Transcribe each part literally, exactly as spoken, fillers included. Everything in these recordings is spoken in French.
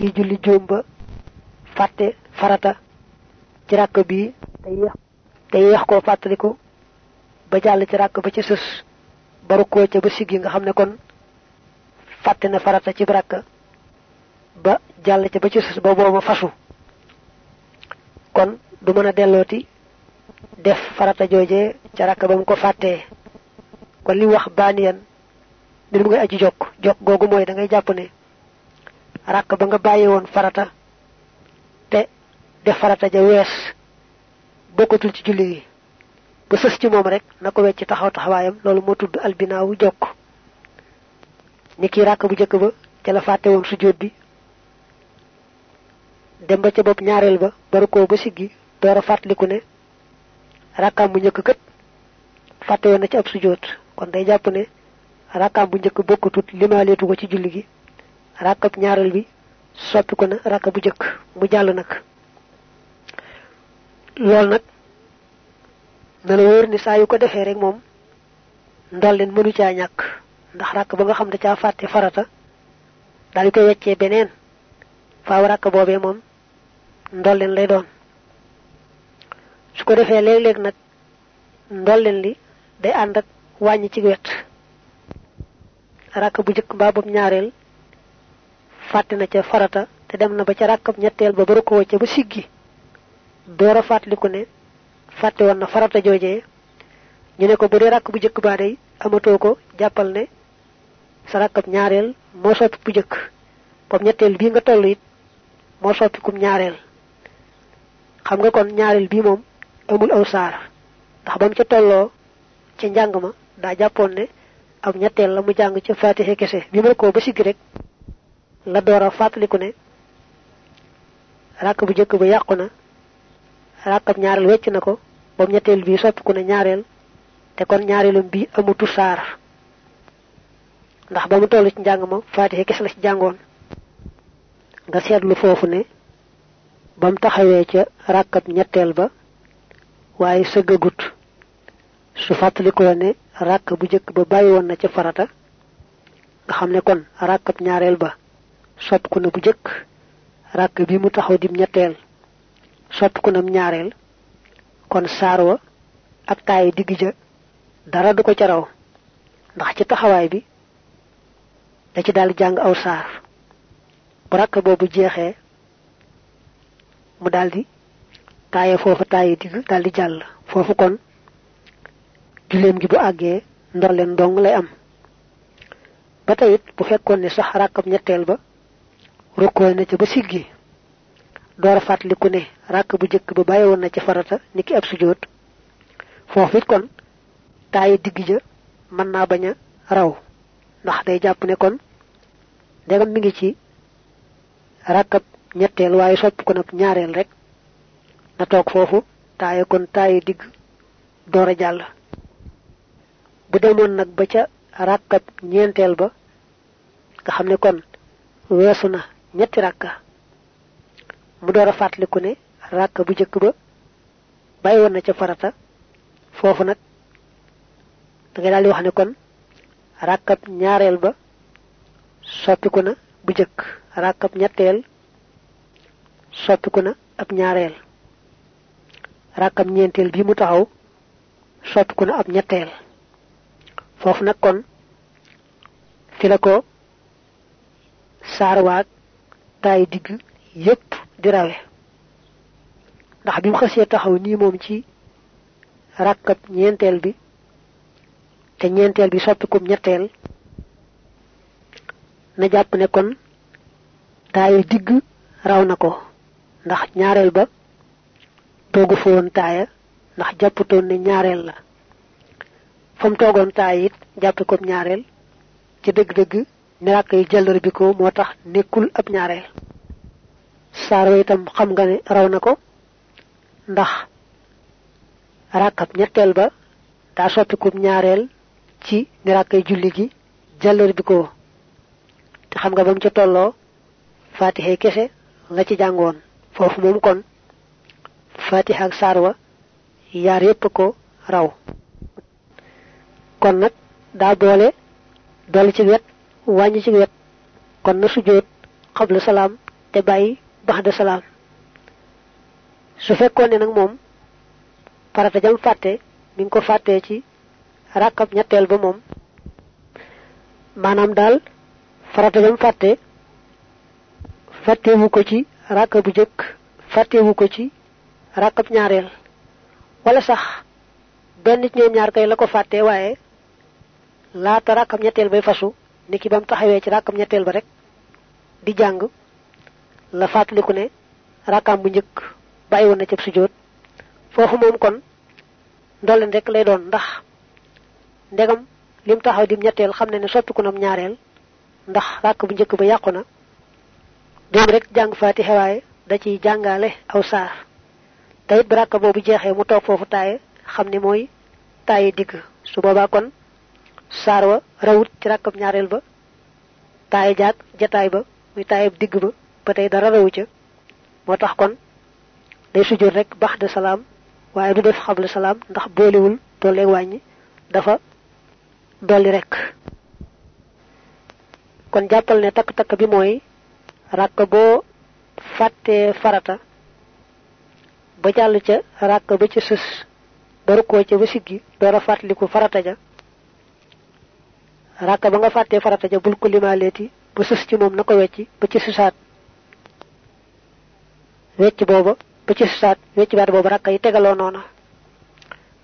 ci julli jomba fàtte farata ci rakk bi te yeex te yeex koo fàttaliku ba jàll ci rakk ba ci sës baru koo ca ba siggi nga xam ne kon fàtte na farata ci rakk ba jàll ca ba ci sës ba booba fasu kon du mën a dellooti def farata joojee ca rakk ba mu ko fàttee kon li wax baaniyan mbir mu ngay aju jokk jokk googu mooy da ngay jàpp ne rakk ba nga bàyyi woon farata te def farata ja wees bokkatul ci julli gi ba sës ci moom rek na ko wecc taxaw taxawaayam loolu moo tudd albinaawu jokk ni kii rakk bu njëkk ba ca la fàtte woon sujjóot bi dem ba ca bopp ñaareel ba baru koo ba siggi door a fàttaliku ne rakkaam bu njëkk kët fàtte woon na ci ab sujjóot kon day jàpp ne rakkaam bu njëkk bokkatut limaaleetu ko ci julli gi rakkab ñaareel bi soppi ko na rakka bu njëkk mu jàll nag loolu nag na la wóor ni saa yu ko defee rek moom ndol leen mënu caa ñàkk ndax rakk ba nga xam ne caa fàtte farata daal di koy weccee beneen faaw rakk boobee moom ndol leen lay doon su ko defee léeg-léeg nag ndol leen li day ànd ak wàññi ci wet rakk bu njëkk mbaa boobu ñaareel fàtte na ca farata te dem na ba ca rakkab ñetteel ba baru ko wacce ba siggi door a fàttaliku ne fàtte woon na farata joojee ñu ne ko bu dee rakk bu jëkk baa day amatoo ko jàppal ne sa rakkab ñaareel moo soppi bu jëkk boobu ñetteel bii nga toll it moo soppi kum ñaareel xam nga kon ñaareel bii moom amul aw saar ndax ba mu ca tolloo ca njàng ma daa jàppoon ne am ñetteel la mu jàng ca fatixe kese bi ma ko ba siggi rek la door a fàttaliku ne rakk bu njëkk ba yàqu na rakkab ñaareel wecc na ko boobu ñetteel bii soppiku ne ñaareel te kon ñaareelum bii amutu saar ndax ba mu toll ci njàng ma faatixe kese la ci jàngoon nga seetlu foofu ne ba mu taxawee ca rakkab ñetteel ba waaye sëggagut su fàttaliku la ne rakk bu njëkk ba bàyyi woon na ca farata nga xam ne kon rakkab ñaareel ba soppiku na bu jëkk rakk bi mu taxaw dim ñetteel soppiku nam ñaareel kon saar wa ak taayi digg ja dara du ko ca raw ndax ci taxawaay bi da ci daal jàng aw saar bu rakk boobu jeexee mu daal di taaye foofu taayi digg daal di jàll foofu kon julleem gi bu àggee ndolleen dong lay am ba tey it bu fekkoon ne sax rakkab ñetteel ba rukkoo na ca ba siggi door a fàttaliku ne rakk bu njëkk ba bàyyi woon na ci farata ni ki ab sujjóot foofu it kon taayi digg ja mën naa bañ a raw ndax day jàpp ne kon ndegam mi ngi ci rakkab ñetteel waaye sopp ko nag ñaareel rek na toog foofu taaye kon taayi digg door a jàll bu demoon nag ba ca rakkab ñeenteel ba nga xam ne kon weesu na ñetti rakka mu door a fàttaliku ne rakka bu njëkk ba bàyyi woon na ca farata foofu nag da ngay daal di wax ne kon rakkab ñaareel ba soppiku na bu njëkk rakkab ñetteel soppiku na ab ñaareel rakkab ñeenteel bi mu taxaw soppiku na ab ñetteel foofu nag kon fi la ko saar waag taay digg yépp di rawe ndax bi mu xasee taxaw nii moom ci rakkab ñeenteel bi te ñeenteel bi soppikum ñetteel na jàpp ne kon taay digg raw na ko ndax ñaareel ba toogu fa woon taaya ndax jàpputoon ne ñaareel la fa mu toogoon taay it jàppe ko ñaareel ci dëgg-dëgg ni rakk yi jëllar bi ko moo tax nekkul ab ñaareel saar wa itam xam nga ne raw na ko ndax rakkab ñetteel ba daa soppikub ñaareel ci ni rakk yi julli gi jëllar bi ko te xam nga ba mu ca tolloo faatixe kese la ci jàngoon foofu moom kon faatixe ak saar wa yaar yépp ko raw kon nag daa boole dolli ci wet wàññi ci wet kon na sujjóot xabla salaam te bàyyi baxda salaam su fekkoon ne nag moom farata jam fàtte mi ngi ko fàttee ci rakkab ñetteel ba moom maanaam daal farata jam fàtte fàttewu ko ci rakka bu jëkk fàttewu ko ci rakka bu ñaareel wala sax benn ci ñoom ñaar kay la ko fàtte waaye laata rakka bu ñetteel bay fasu ni ki bam taxawee ci rakka bu ñetteel ba rek di jàng la fàttaliku ne rakkaam bu njëkk bàyyi woon na ci sujjóot foofu moom kon ndolleen rek lay doon ndax ndegam lim taxaw di ñetteel xam ne ne soppiku nam ñaareel ndax rakka bu njëkk ba yàqu na dem rek jàng Fatiha waaye da ciy jàngale aw saar te it baraka boobu jeexee mu toog foofu taaye xam ne mooy taaye digg su boobaa kon saar wa rawut ci rakkab ñaareel ba taaye jaag jataay ba muy taaye digg ba ba tey dara rawu ca moo tax kon day sujjóot rek baxda salaam waaye du def xabla salaam ndax boolewul dolleeg wàññi dafa dolli rek kon jàppal ne takk-takk bi mooy rakk boo fàttee farata ba jàll ca rakk ba ca sës ba rukkoo ca ba siggi door a fàttaliku farata ja rakk ba nga fàttee farata ja bul ko limaaleeti ba sës ci moom na ko wecci ba ci sësaat wecc booba ba ci sësaat wecc baat booba rakk yi tegaloo noona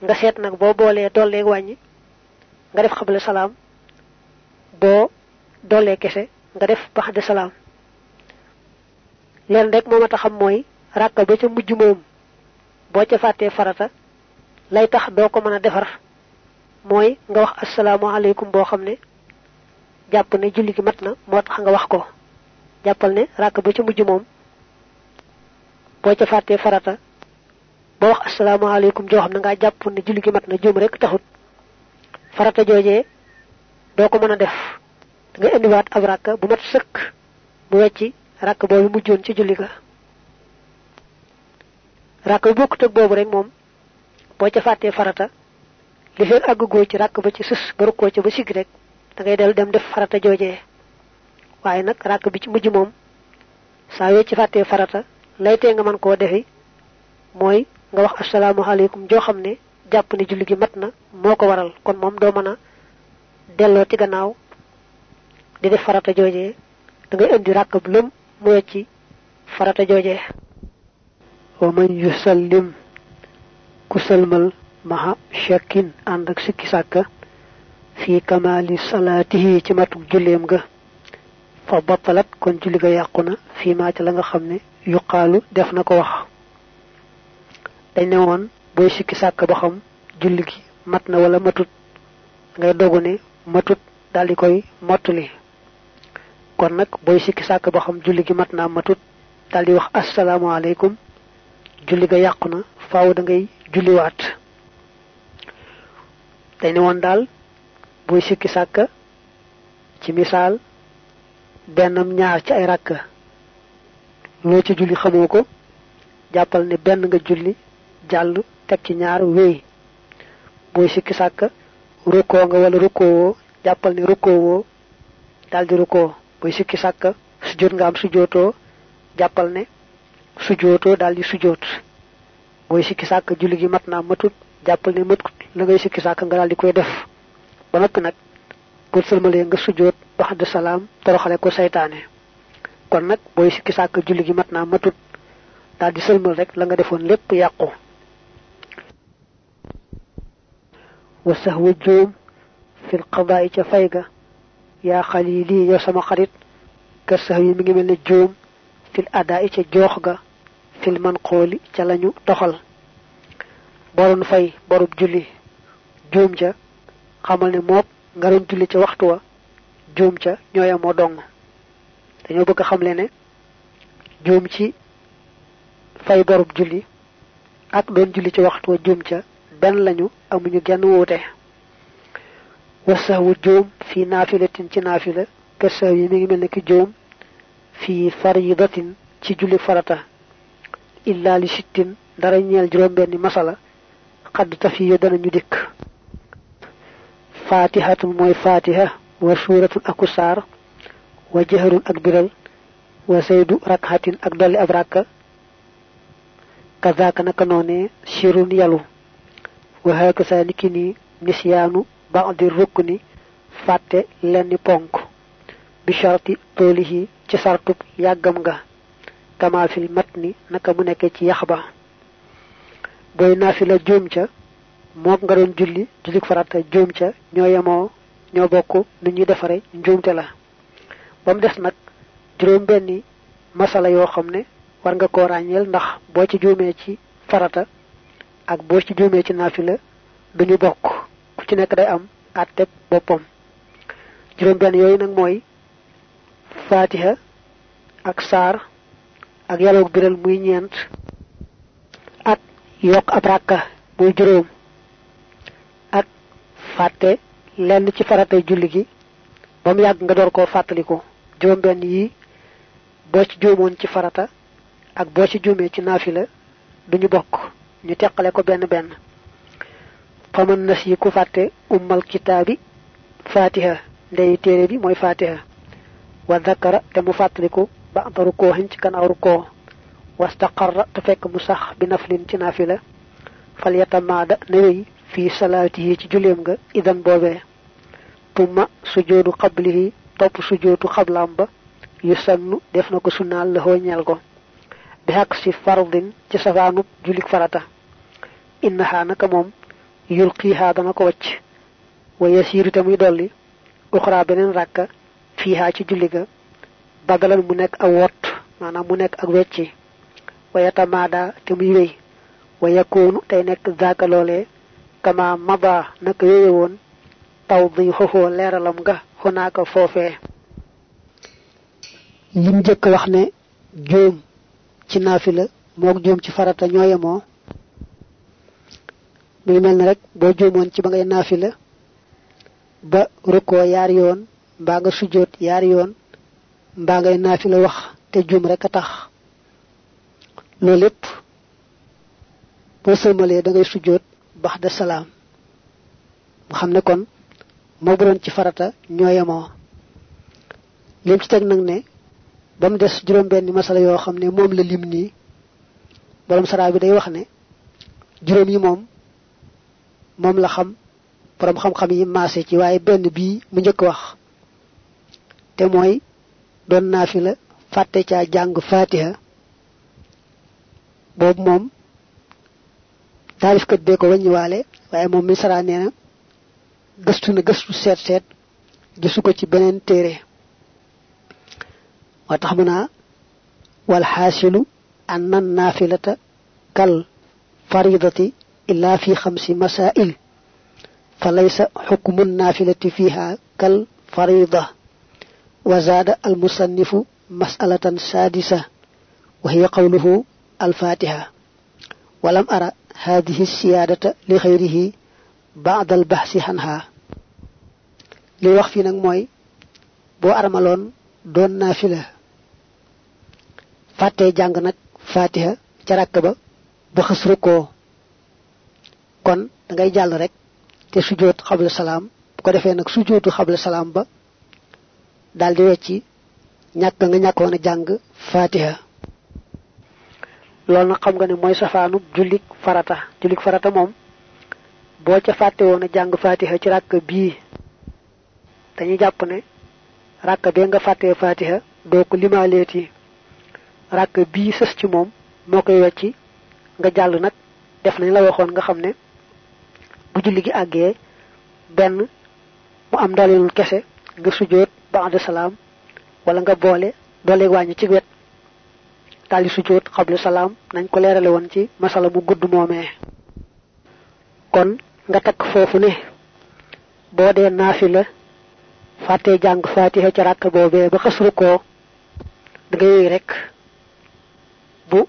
nga seet nag boo boolee dollee wàññi nga def xabla salaam boo dollee kese nga def baxda salaam leen rek moo ma taxam mooy rakka ba ca mujj moom boo ca fàttee farata lay tax doo ko mën a defar mooy nga wax asalaamaaleykum boo xam ne jàpp ne julli gi mat na moo tax nga wax ko jàppal ne rakka ba ca mujj moom boo ca fàttee farata boo wax asalaamaaleykum joo xam ne ngaa jàpp ne julli gi mat na juum rek taxut farata joojee doo ko mën a def nga indiwaat ab rakka bu mat sëkk bu wecci rakk boobu mujjoon ci julli ga rakk bi bokkut ak boobu rek moom boo ca fàttee farata li fekk àgg góor ci rakk ba ci sës ba rukkoo ca ba sigg rek da ngay dellu dem def farata joojee waaye nag rakk bi ci mujj moom saa yoo ci fàttee farata lay tee nga mën koo defi mooy nga wax asalaamaaleykum joo xam ne jàpp ne julli gi mat na moo ko waral kon moom doo mën a delloo ci gannaaw di def farata joojee da ngay indi rakk bu lëm mu wecci farata jooje wa man yusallim ku salmal maha shakkin ànd ak sikki sàkka fii kamaali salaatihi ci matuk julleem ga fa batalat kon julli ga yàqu na fii maa ca la nga xam ne yuqaalu def na ko wax dañ ne woon booy sikki sàkka ba xam julli gi mat na wala matut ngay dogu ne matut daal di koy mottali kon nag booy sikki sàkk boo xam julli gi mat naa matut daal di wax asalaamaaleykum julli ga yàqu na faaw da ngay julliwaat dañ ne woon daal booy sikki sàkk ci misaal bennam ñaar ci ay rakk loo ci julli xamoo ko jàppal ne benn nga julli jàll teg ci ñaar wéy booy sikki sàkk rukkoo nga wala rukkoo woo jàppal ne rukkoo woo daal di rukkoo booy sikki sàkka sujjóot nga am sujjóotoo jàppal ne sujjóotoo daal di sujjóot booy sikki sàkka julli gi mat naa matut jàppal ne matut la ngay sikki sàkka nga daal di koy def ba noppi nag boo sëlmalee nga sujjóot baxda salaam toroxale ko saytaane kon nag booy sikki sàkka julli gi mat naa matut daal di sëlmal rek la nga defoon lépp yàqu wa sax wa juum fil qadaa ca fay ga yaa xalili yow sama xarit kër sax yi mi ngi mel ne juum fil adaa i ca joox ga fil man xooli ca lañu toxal boroon fay borub julli juum ca xamal ne mook nga doon julli ca waxtu wa juum ca ñooya moo dong dañoo bëgg a xamle ne juum ci fay borub julli ak doon julli ca waxtu wa juum ca benn lañu amuñu genn wuute wa sahwu juum fii naafilatin ci naafila ka sahw yi mi ngi mel ne ki juum fii faridatin ci julli farata illaa li sittin dara ñeel juróom-benni masala xadd tafiyo danañu dikk faatihatun mooy faatiha wa suuratun aku saar wa jaharun ak biral wa saydu rakhatin ak dolli ab rakka kazaka naka noone shirun yalu wa haka saliki ni nisyaanu ba'di rukni fàtte lenn ponk bi sharti tolihi ci sartub yàggam nga kama fil matni naka mu nekk ci yax ba boy nafila joom ca mook nga doon julli julli farata joom ca ñoo yemoo ñoo bokk nu ñuy defare njuumte la bam dess nak juroom benni masala yoo xam ne war nga ko ràññeel ndax boo ci juumee ci farata ak boo ci juumee ci nafila duñu bokk ku ci nekk day am àtteb boppam juroom benn yooyu nag mooy fatiha ak saar ak yaloog biral muy ñeent ak yokk ab rakka muy juróom ak fàtte lenn ci faratay julli gi ba mu yàgg nga door koo fàttaliku juróom benn yi boo ci juumoon ci farata ak boo ci juumee ci naafila duñu bokk ñu teqale ko benn benn faman nas yi ku fàtte ummal kitaabi fatiha ndey téere bi mooy fatiha wa zakara te mu fàttaliku ba antaru koo xin ci kanaaru koo wastaqarra te fekk mu sax bi naflin ci naafila fal yatamaada na wéy fi salaatihi ci julleem nga idan boobee tumma sujoodu qablihi topp sujoodu xablaam ba yu sannu def na ko sunnaal la hooñeel ko bi xaq si fardin ci safaanub julik farata innahaa naka moom yulqiihaa dana ko wacc wa yasiiru te muy dolli uxraa beneen ràkka fiihaa ci julli ga badalan mu nekk ak wott maanaam mu nekk ak wecci wa yatamaadaa te muy wéy wa yakoonu tey nekk zaaka loolee kama maba naka yeye woon tawdihuhu leeralam nga xunaaka foofee lim jëkk wax ne joom ci naafila moog joom ci farata ñoo yemoo muy mel ne rek boo joomoon ci ba ngay naafila ba rukkoo yaar yoon mbaa nga sujjoot yaar yoon mbaa ngay naafila wax te joom rek a tax loolu lépp boo sëlmalee da ngay sujjoot baxda salaam mu xam ne kon moo bu doon ci farata ñoo yemoo lim ci teg nag ne ba mu des juróom-benni masala yoo xam ne moom la lim nii borom saraa bi day wax ne juróom yi moom moom la xam borom xam-xam yi maase ci waaye benn bii mu njëkk wax te mooy doon naafila fàtte caa jàng fatiha boobu moom taarifkat bee ko wàññiwaale waaye moom mi saraa nee na gëstu na gëstu seet seet gisu ko ci beneen téere moo tax mu naa wal xaasilu anna naafilata kal faridati illa fi xamsi masail fa laysa xukmu naafilati fiha kal farida wa zaada al musannifu masalatan saadisa wa hiya qawluhu al fatiha walam ara هذه السيادة لغيره بعد البحث عنها لي واخ في نك موي بو ارمالون دون نافله فاتي جانغ نك فاتحه ci rakka ba ba xëss ruko kon da ngay jall rek te sujjoot xabla salaam bu ko defee nag sujjootu xabla salaam ba daldi wecci ñàkk nga ñàkkoon a jàng fatiha loolu nag xam nga ne mooy safaanub jullik farata jullik farata moom boo ca fàtte woon a jàng fatiha ci ràkk bii dañuy jàpp ne ràkk bee nga fàttee fatiha doo ko limaaleeti ràkk bii sës ci moom moo koy wecci nga jàll nag def nañ la waxoon nga xam ne bu julli gi àggee benn mu am dooleelul kese nga sujjoot ba'da salaam wala nga boole dooleeg wàññi ci wet tali sujjoot xabla salaam nañ ko leerale woon ci masala mu gudd moomee kon nga takk foofu ne boo dee naafila fàttee jàng fatiha ci ràkk boobee ba xasru koo da nga yooyu rek bu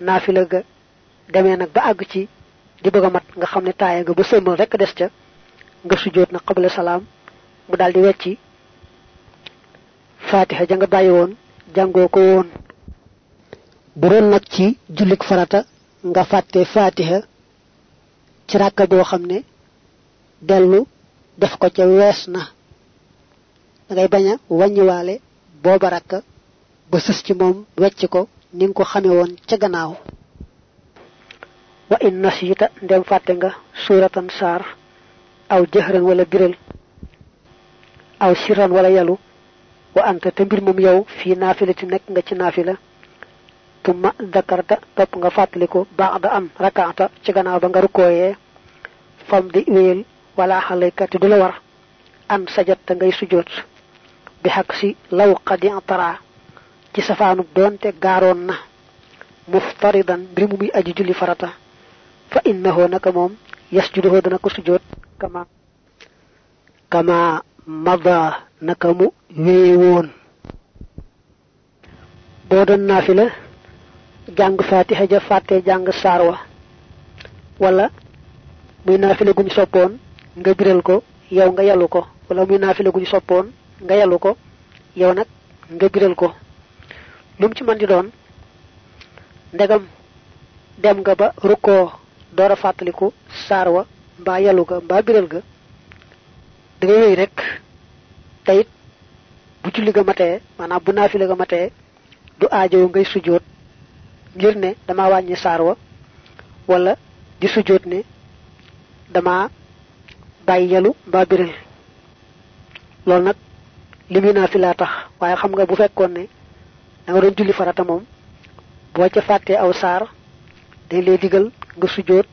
naafila ga demee nag ba àgg ci di bëgg a mat nga xam ne taaya nga ba sëmmal rek des ca nga sujjoot nag xabla salaam mu daal di wecci fatiha ja nga bàyyi woon jàngoo ko woon bu doon nag ci jullik farata nga fàtte fatiha ci ràkka boo xam ne dellu def ko ca wees na da ngay bañ a wàññiwaale booba rakka ba sess ci mom wécc ko ning ko xamé won ci gannaaw wa in nasita ndem faté nga suratan sar aw jahran wala biral aw sirran wala yalu wa anta tambir mom yow fi nafilati nek nga ci nafila tuma dakarta top nga fatliko ba'da am rak'ata ci gannaaw ba nga rukoyé fam di wel wala halaykati dula war an sajata ngay sujud bi haksi law qadi antara ci safanu donte garon na muftaridan bimu bi aji julli farata fa innahu nakamum yasjudu dana ko sujud kama kama madha nakamu wewon bodon nafila jang fatiha ja fatte jang sarwa wala muy nafila guñ sopon nga biral ko yow nga yalu ko wala muy nafila guñ sopon nga yalu ko yow nak nga biral ko lum ci man di don ndegam dem nga ba ruko doora fataliku sarwa ba yalu ga ba biral ga da ngay wey rek tayit bu julli ga maté manam bu nafila ga maté du aajo ngay sujud ngir ne dama wañi sarwa wala di sujud ne dama bay yalu ba biral lol nak limi nafila tax waye xam nga bu fekkone ne da nga doon julli farata mom bo ca faté aw sar day lay digal nga sujud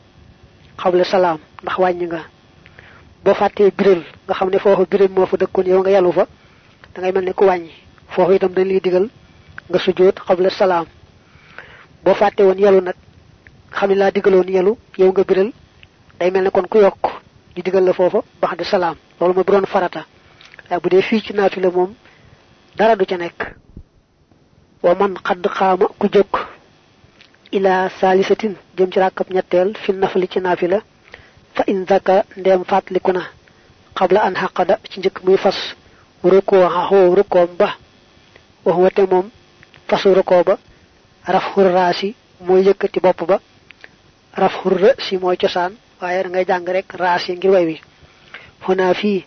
xawle salam ndax wañi nga bo faté biral nga xamne fofu biral mo fa dekkon yow nga yalu fa da ngay melni ku wañi fofu itam dañ lay digal nga sujud xawle salam bo faté won yalu nak xamni la digalone yalu yow nga biral day melni kon ku yok di digal la fofu baxda salam lolou mo doon farata la budé fi ci nafila mom dara du ca nek wa man qad qama ku jog ila salisatin jëm ci rakab ñettel fi nafli ci nafila fa in zaka ndem fatlikuna qabla an haqada ci jëk muy fas ruko hawo ruko ba wa huwa te mom fasu ruko ba rafu rasi moy yëkëti bop ba rafu rasi moy ciosan waye nga jang rek rasi ngir way wi huna fi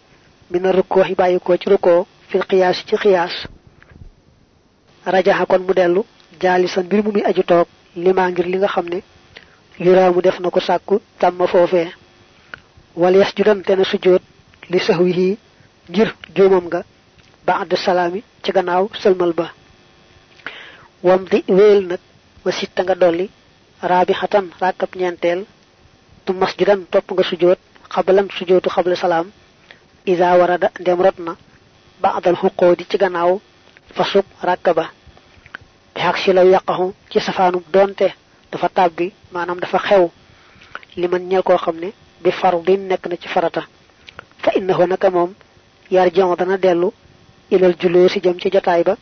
min ruko hibayiko ci ruko fi qiyas ci qiyas rajaha kon mu delu jalisan bir mu mi aju tok lima ngir li nga xamne yura mu def nako sakku tamma fofé wal yasjudan tan sujud li sahwihi ngir jomam nga ba'da salami ci gannaaw selmal ba wamdi wel nak wasita nga doli rabihatan rakab ñentel tu masjidan top nga sujud qablam sujudu qabla salam iza warada dem rotna ba'da al huqudi ci gannaaw fasub rakaba bi haksi law yaqahu ci safanu donte dafa tabbi manam dafa xew liman ñal ko xamne bi fardin nek na ci farata fa innahu nakamum yarja'u dana delu ilal julusi jëm ci jotaay ba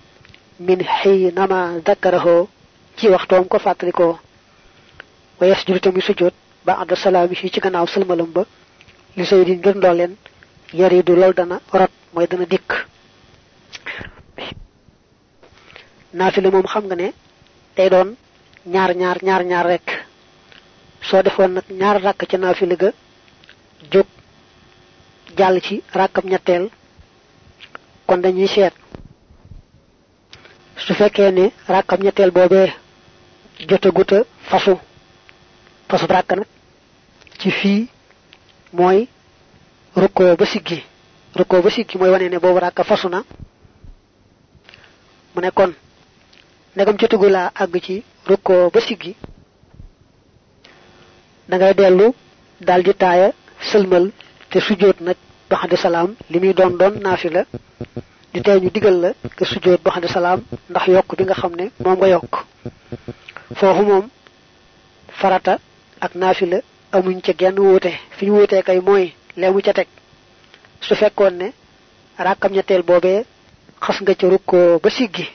min hayna ma dhakarahu ci waxtom ko fataliko wa yasjudu tam sujud ba'da salami ci gannaaw salmalum ba li sayyidi ngir dolen yaridu lol dana rat moy dana dik nafila mom xam nga ne day doon ñaar ñaar ñaar ñaar rek so defoon nak ñaar rak ci nafila ga jog jall ci rakam ñettel kon dañuy sét su fekke ne rakam ñettel bobé jotta guta fasu fasu rak nak ci fi moy ruko ba siggi ruko ba siggi moy wané né bobu rak fasuna mu né kon negam ci tugula ag ci ruko ba siggi da nga delu dal di taaya selmal te sujud nak ba'da salam limi don don nafila di tay ñu digal la ke sujud ba'da salam ndax yok bi nga xamne mom nga yok fofu mom farata ak nafila amuñ ci genn wote fiñ wote kay moy lewu ci tek su fekkone ne rakam ñettel bobé xass nga ci ruko ba siggi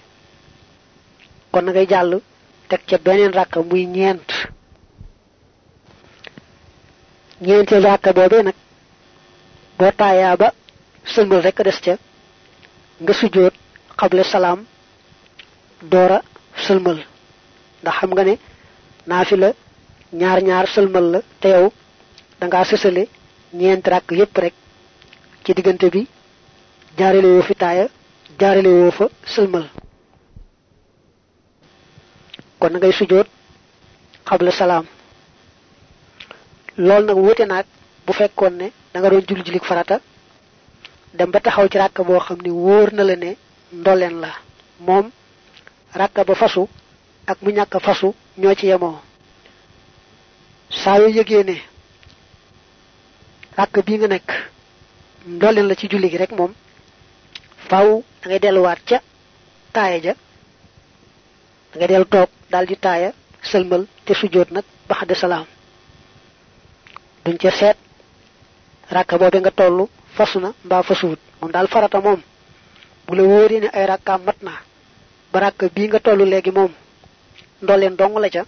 kon ngay jall tek ci benen rakka muy ñent ñenté rakka bobé nak bo taaya ba sëmbul rek dess ci nga sujud qabla salam doora sëlmal ndax xam nga ne nafila ñaar ñaar sëlmal la té yow da nga sësele ñent rak yépp rek ci digënté bi jaaré lo fi taaya jaaré lo fa sëlmal kon na ngay sujjoot xabla salaam loolu nag wute naag bu fekkoon ne da nga doon julli jullik farata dem ba taxaw ci ràkka boo xam ne wóor na la ne ndolleen la moom ràkka ba fasu ak mu ñàkk fasu ñoo ci yemoo saa yoo yëgee ne ràkka bii nga nekk ndolleen la ci julli gi rek moom faaw da ngay delluwaat ca taaya ja da ngay dellu toog daal di taaya sëlmal te sujjoot nag baxda salaam duñ ca seet rakka boobee nga toll fasu na mbaa fasuwut moom daal farata moom bu la wóoree ne ay rakkaam mat na ba rakka bii nga toll léegi moom ndolleen dong la ca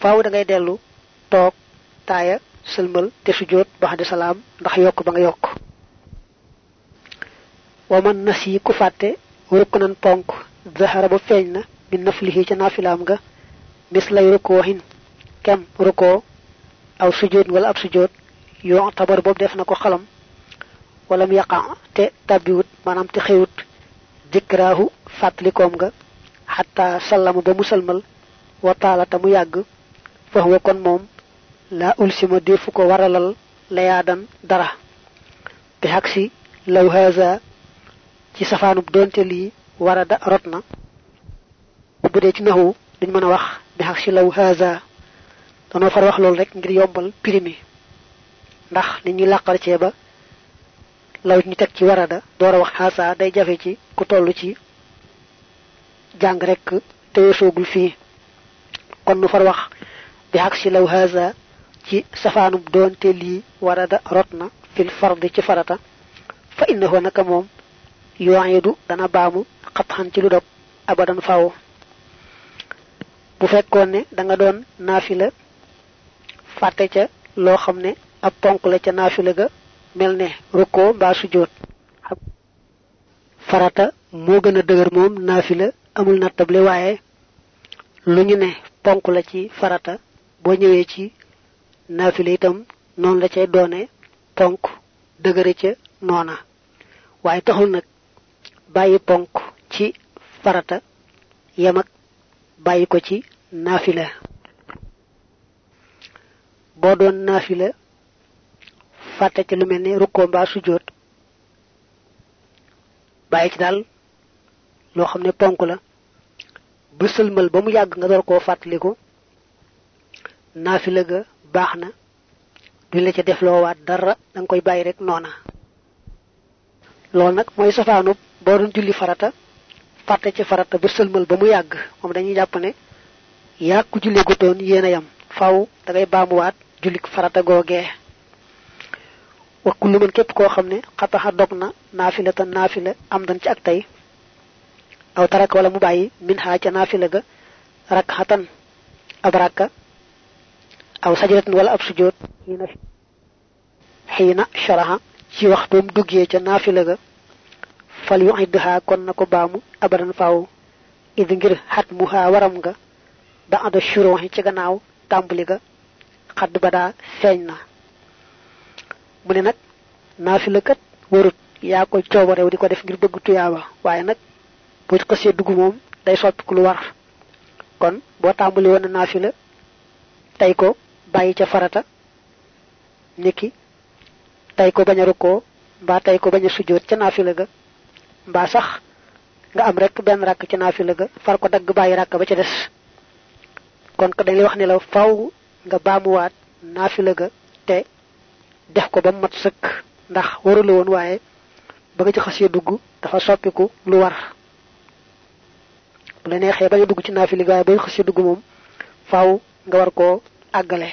faaw da ngay dellu toog taaya sëlmal te sujjoot baxda salaam ndax yokk ba nga yokk wa man nas yi ku fàtte ruknan ponk zahara ba feeñ na min naflihi ca naafilaam nga mis lay rukkoo hin kem rukkoo aw sujjoot wala ab sujjoot yoo tabar boobu def na ko xalam wala mu yaqa te tabbiwut maanaam te xewut dikraahu fàttalikoom nga xataa sallama ba mu salmal wa taalata mu yàgg fa huwa kon moom laa ulsima defu ko waralal layaadan dara bi xag si law haza ci safaanub doonte lii warada rot na bu dee ci naxu duñ mën a wax bi xaq si law haza danoo far wax loolu rek ngir yombal primi ndax ni ñuy làqal cee ba law ñu teg ci warada door a wax haza day jafe ci ku toll ci jàng rek te weesoogul fii kon nu far wax bi xaq si law haza ci safaanub doonte lii warada rot na fil fardi ci farata fa innahu naka moom yu'idu dana baamu xatxan ci lu dog abadan faw bu fekkoon ne da nga doon naafila fàtte ca loo xam ne ab ponk la ca naafila ga mel ne rukkoo mbaa sujjoot farata moo gën a dëgër moom naafila amul nattable waaye lu ñu ne ponk la ci farata boo ñëwee ci naafila itam noonu la cay doone ponk dëgëre ca noona waaye taxul nag bàyyi ponk ci farata yem ak bàyyi ko ci naafila boo doon naafila fàtte ci lu mel ne rukkoo mbaa sujjoot bàyyi ci daal loo xam ne ponk la ba sëlmal ba mu yàgg nga door koo fàttaliku naafila ga baax na duñ la ca def loowaat dara da nga koy bàyyi rek noona loolu nag mooy safaanub boo doon julli farata fàtte ci farata ba sëlmal ba mu yàgg moom dañuy jàpp ne yaa ku julli gutoon yéen a yam faw da ngay baamuwaat jullik farata googee wa kullu man képp koo xam ne xataxa dog na naafila ta naafila am dan ci ak tey aw taraka wala mu bàyyi min xaa ca naafila ga rakxatan ab rakka aw sajaratin wala ab sujjoot xiina sharaha ci waxtoom duggee ca naafila ga fal yu iddaha kon na ko baamu abadan faaw id ngir xat mu haa waram nga ba ada shuruhi ci gannaaw tàmbali ga xadd ba daa feeñ na mu ne nag naafila kat warut yaa koy coobarew di ko def ngir bëgg tuyaaba waaye nag boo ci xasee dugg moom day soppi ku lu war kon boo tàmbali woon naafila tey ko bàyyi ca farata niki tey ko bañ a rukkoo mbaa tey ko bañ a sujjoot ca naafila ga mbaa sax nga am rek benn rakk ca naafila ga far ko dagg bàyyi rakk ba ca des kon ko dañ lay wax ne la faw nga baamuwaat naafila ga te def ko ba mat sëkk ndax waru la woon waaye ba nga ci xasee dugg dafa soppiku lu war bu la neexee bañ a dugg ci naafila ga waaye ba nga xasee dugg moom faw nga war koo àggale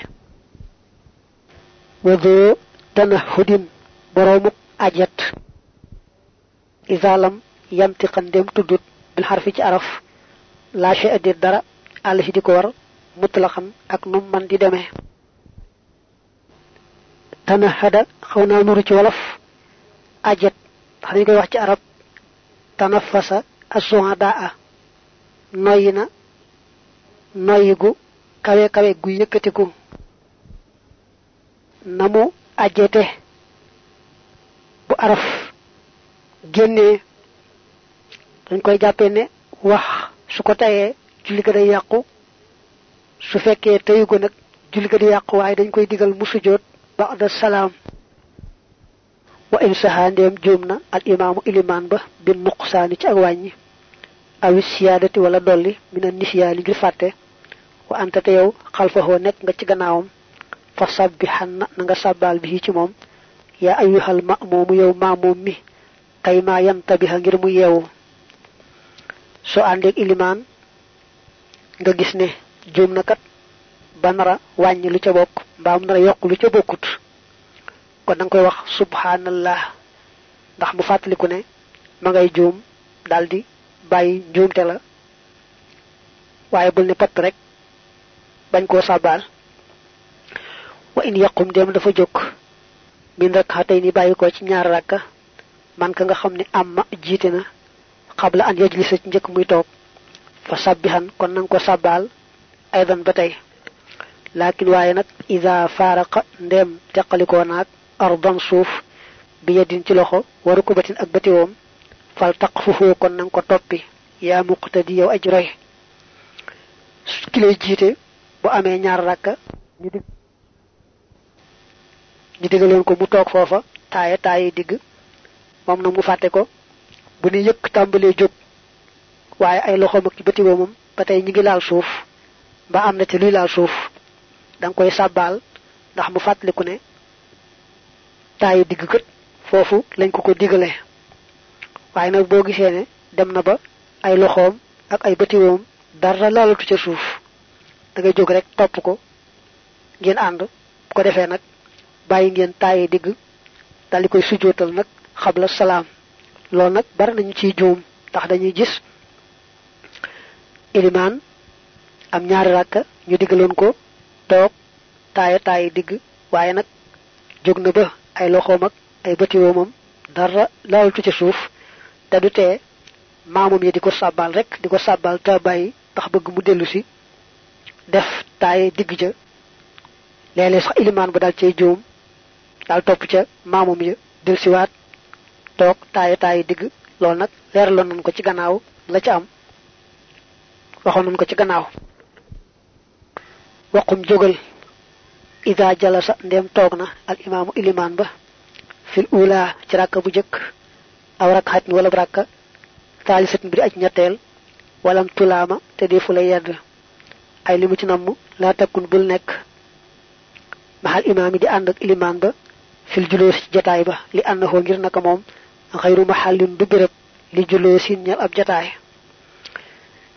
wado dana xudin boroomu ajat isaalam yamtiqan dem tuddut bil xarfi ci araf laache addir dara àll si di ko war mutlaxan ak num man di demee tana xada xaw naa nuru ci wolof ajat ndax dañu koy wax ci arab tanafasa assuhadaa noyyi na noyyi gu kawe kawe gu yëkkatiku namu ajete bu araf génnee dañ koy jàppee ne wax su ko tayee julli ga day yàqu su fekkee teyu ko nag julli ga di yàqu waaye dañ koy digal mu sujjoot ba'da salaam. wa in sahaa ndeem juum na al imaamu ilimaan ba bin nuqsaani ci ak wàññi awi siyaadati wala dolli mina nisyaani ngir fàtte wa anta te yow xalfahoo nekk nga ci gannaawam fa sabbihanna na nga sàbbaal bi ci moom yaa ayyuhal ma'muumu yow maamuum mi kay maa yantabiha ngir mu yeewu. soo àndeeg ilimaan nga gis ne juum na kat ba nara wàññi lu ca bokk mbaa mu nara yokk lu ca bokkut kon da nga koy wax subhanallah ndax mu fàttaliku ne ma ngay juum daldi bàyyi njuumte la waaye bul ne patt rek bañ koo sàbbaal. wa in yaqum dem dafa jóg min rakatay ni bàyyi ko ci ñaar rakka man ka nga xam ne amma jiite na xabla an yajlisa ci njëkk muy toog fa sabbihan kon nanga ko sàbbaal aydan ba tey. laakin waaye nag ida faaraqa ndeem teqalikoo naag ardan suuf bi yedin ci loxo waru ko batin ak batiwoom fal taqfuhu kon nanga ko toppi yaa muqtadi yow aj roy. ki lay jiite bu amee ñaar rakka ñu dig ñu digaloon ko mu toog foofa taaye taaye digg moom nag mu fàtte ko bu ni yëkk tàmbalee jóg waaye ay loxoom ak batiwoomam ba tey ñu ngi laal suuf ba am na ci luy laal suuf da nga koy sàbbaal ndax mu fàttaliku ne taayu digg kët foofu lañ ko ko digalee waaye nag boo gisee ne dem na ba ay loxoom ak ay bëtiwoom dara laalatu ca suuf da nga jóg rek topp ko ngeen ànd bu ko defee nag bàyyi ngeen taayu digg daal di koy sujjootal nag xabla salaam. loolu nag bari nañu ciy juum ndax dañuy gis ilimaan am ñaari rakka ñu digaloon ko toog taaya taaya digg waaye nag jóg na ba ay loxoom ak ay bëtiwoomam dara laaltu ca suuf te du tee maamum yi di ko sàbbaal rek di ko sàbbaal te bàyyi tax bëgg mu dellu si def taaya digg ja léeg-léeg sax ilimaan ba daal cay juum daal topp ca maamum ya dellu siwaat toog taaya taaya digg. loolu nag leeraloon nañ ko ci gannaaw la ca am waxoon nañ ko ci gannaaw. waqum jógal ida jalasa ndem toog na al imaamu ilimaan ba fil ula ci rakka bu jëkk aw rakkatin wala rakka taalisatin bi di aj ñetteel walam tulaama te defu la yedd ay limu ci namm laa takkun bul nekk maxal imaam yi di ànd ak ilimaan ba fil juloosi ci jataay ba li annahoo ngir naka moom xayru mahallin du béréb li juloosi ñel ab jataay.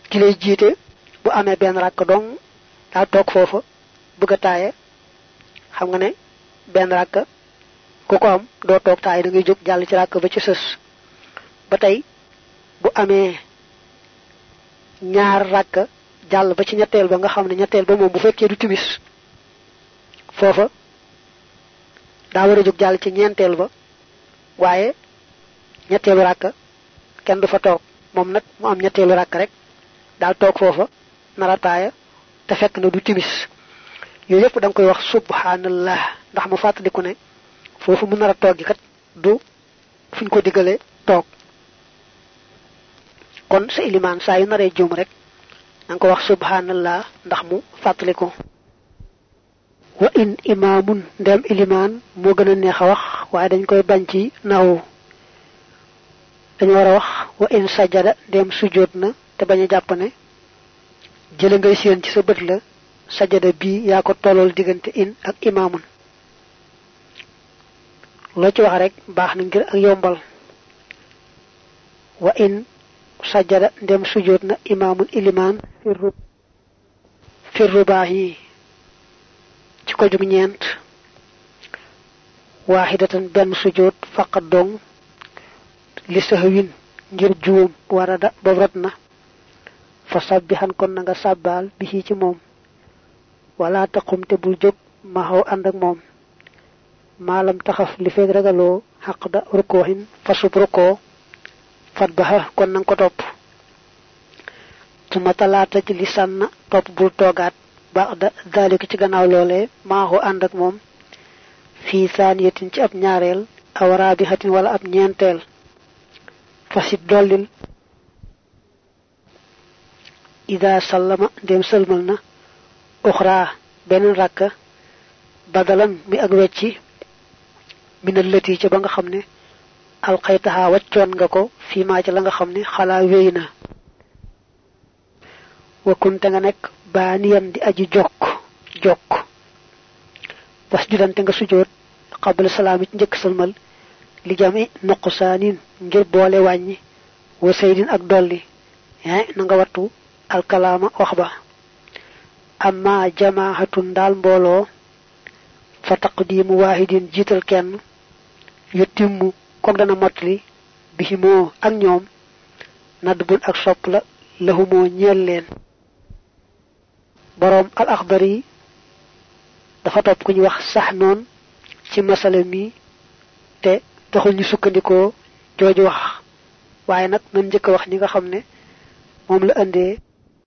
ki lay jiite bu amee benn rakka dong daa toog foofa bëgg a taaye xam nga ne benn rakk ku ko am doo toog taaye da ngay jóg jàll ci rakk ba ci sës ba tey bu amee ñaar rakk jàll ba ci ñetteel ba nga xam ne ñetteel ba moom bu fekkee du timis foofa daa war a jóg jàll ci ñeenteel ba waaye ñetteelu rakk kenn du fa toog moom nag mu am ñetteelu rakk rek daal toog foofa nara taaye te fekk na du timis yooyu yëpp da nga koy wax subhanallah ndax mu fàttaliku ne foofu mu nar a toog gi kat du fuñ ko diggalee toog. kon sa ilimaan saa yu naree juum rek da nga ko wax subhanallah ndax mu fàttaliku. wa in imaamun ndem ilimaan moo gën a neex a wax waaye dañ koy bañ ci naaw dañu war a wax wa in sajada ndem sujjóot na te bañ a jàpp ne jële ngay séen ci sa bët la sajada bii yaa ko tollool diggante in ak imaamun loo ci wax rek baax na ngir ak yombal. wa in sajada ndem sujoot na imaamun ilimaan fir rubaax yi ci ko jug ñeent waaxidatan benn sujoot faqat dong li sahwin ngir juum warada ba rot na fa sabbihan kon na nga sàbbaal bi ci moom wala taqum te bul jóg maxaw ànd ak moom maalam taxaf li feeg ragaloo xaq da rukkooxin fa sub rukkoo fat baxa kon na nga ko topp suma talaata ci li sànna topp bul toogaat baax da daalika ci gannaaw loolee maxaw ànd ak moom fii saaniyatin ci ab ñaareel aw raabihatin wala ab ñeenteel fasit dollil ida sallama ndem sëlmal na uxraa benn rakka badalan mi ak wecci minal lati ca ba nga xam ne alxaytaha waccoon nga ko fii maa ca la nga xam ne xalaa wéy na wa kunte nga nekk baaniyan di aji jokk jokk was judante nga sujoot qabla salaam ci njëkk salmal li jami nuqsaanin ngir boole wàññi wa saydin ak dolli yaay na nga wattu alkalaama wax ba amma jamaahatun daal mbooloo fa taqdimu waahidin jiital kenn yutimmu kook dana motli bihimoo ak ñoom nadbun ak sopp la lahumoo ñeel leen boroom al axbari dafa topp ku ñu wax sax noon ci masala mi te taxul ñu sukkandikoo jooju wax waaye nag nan njëkk wax ñi nga xam ne moom la andee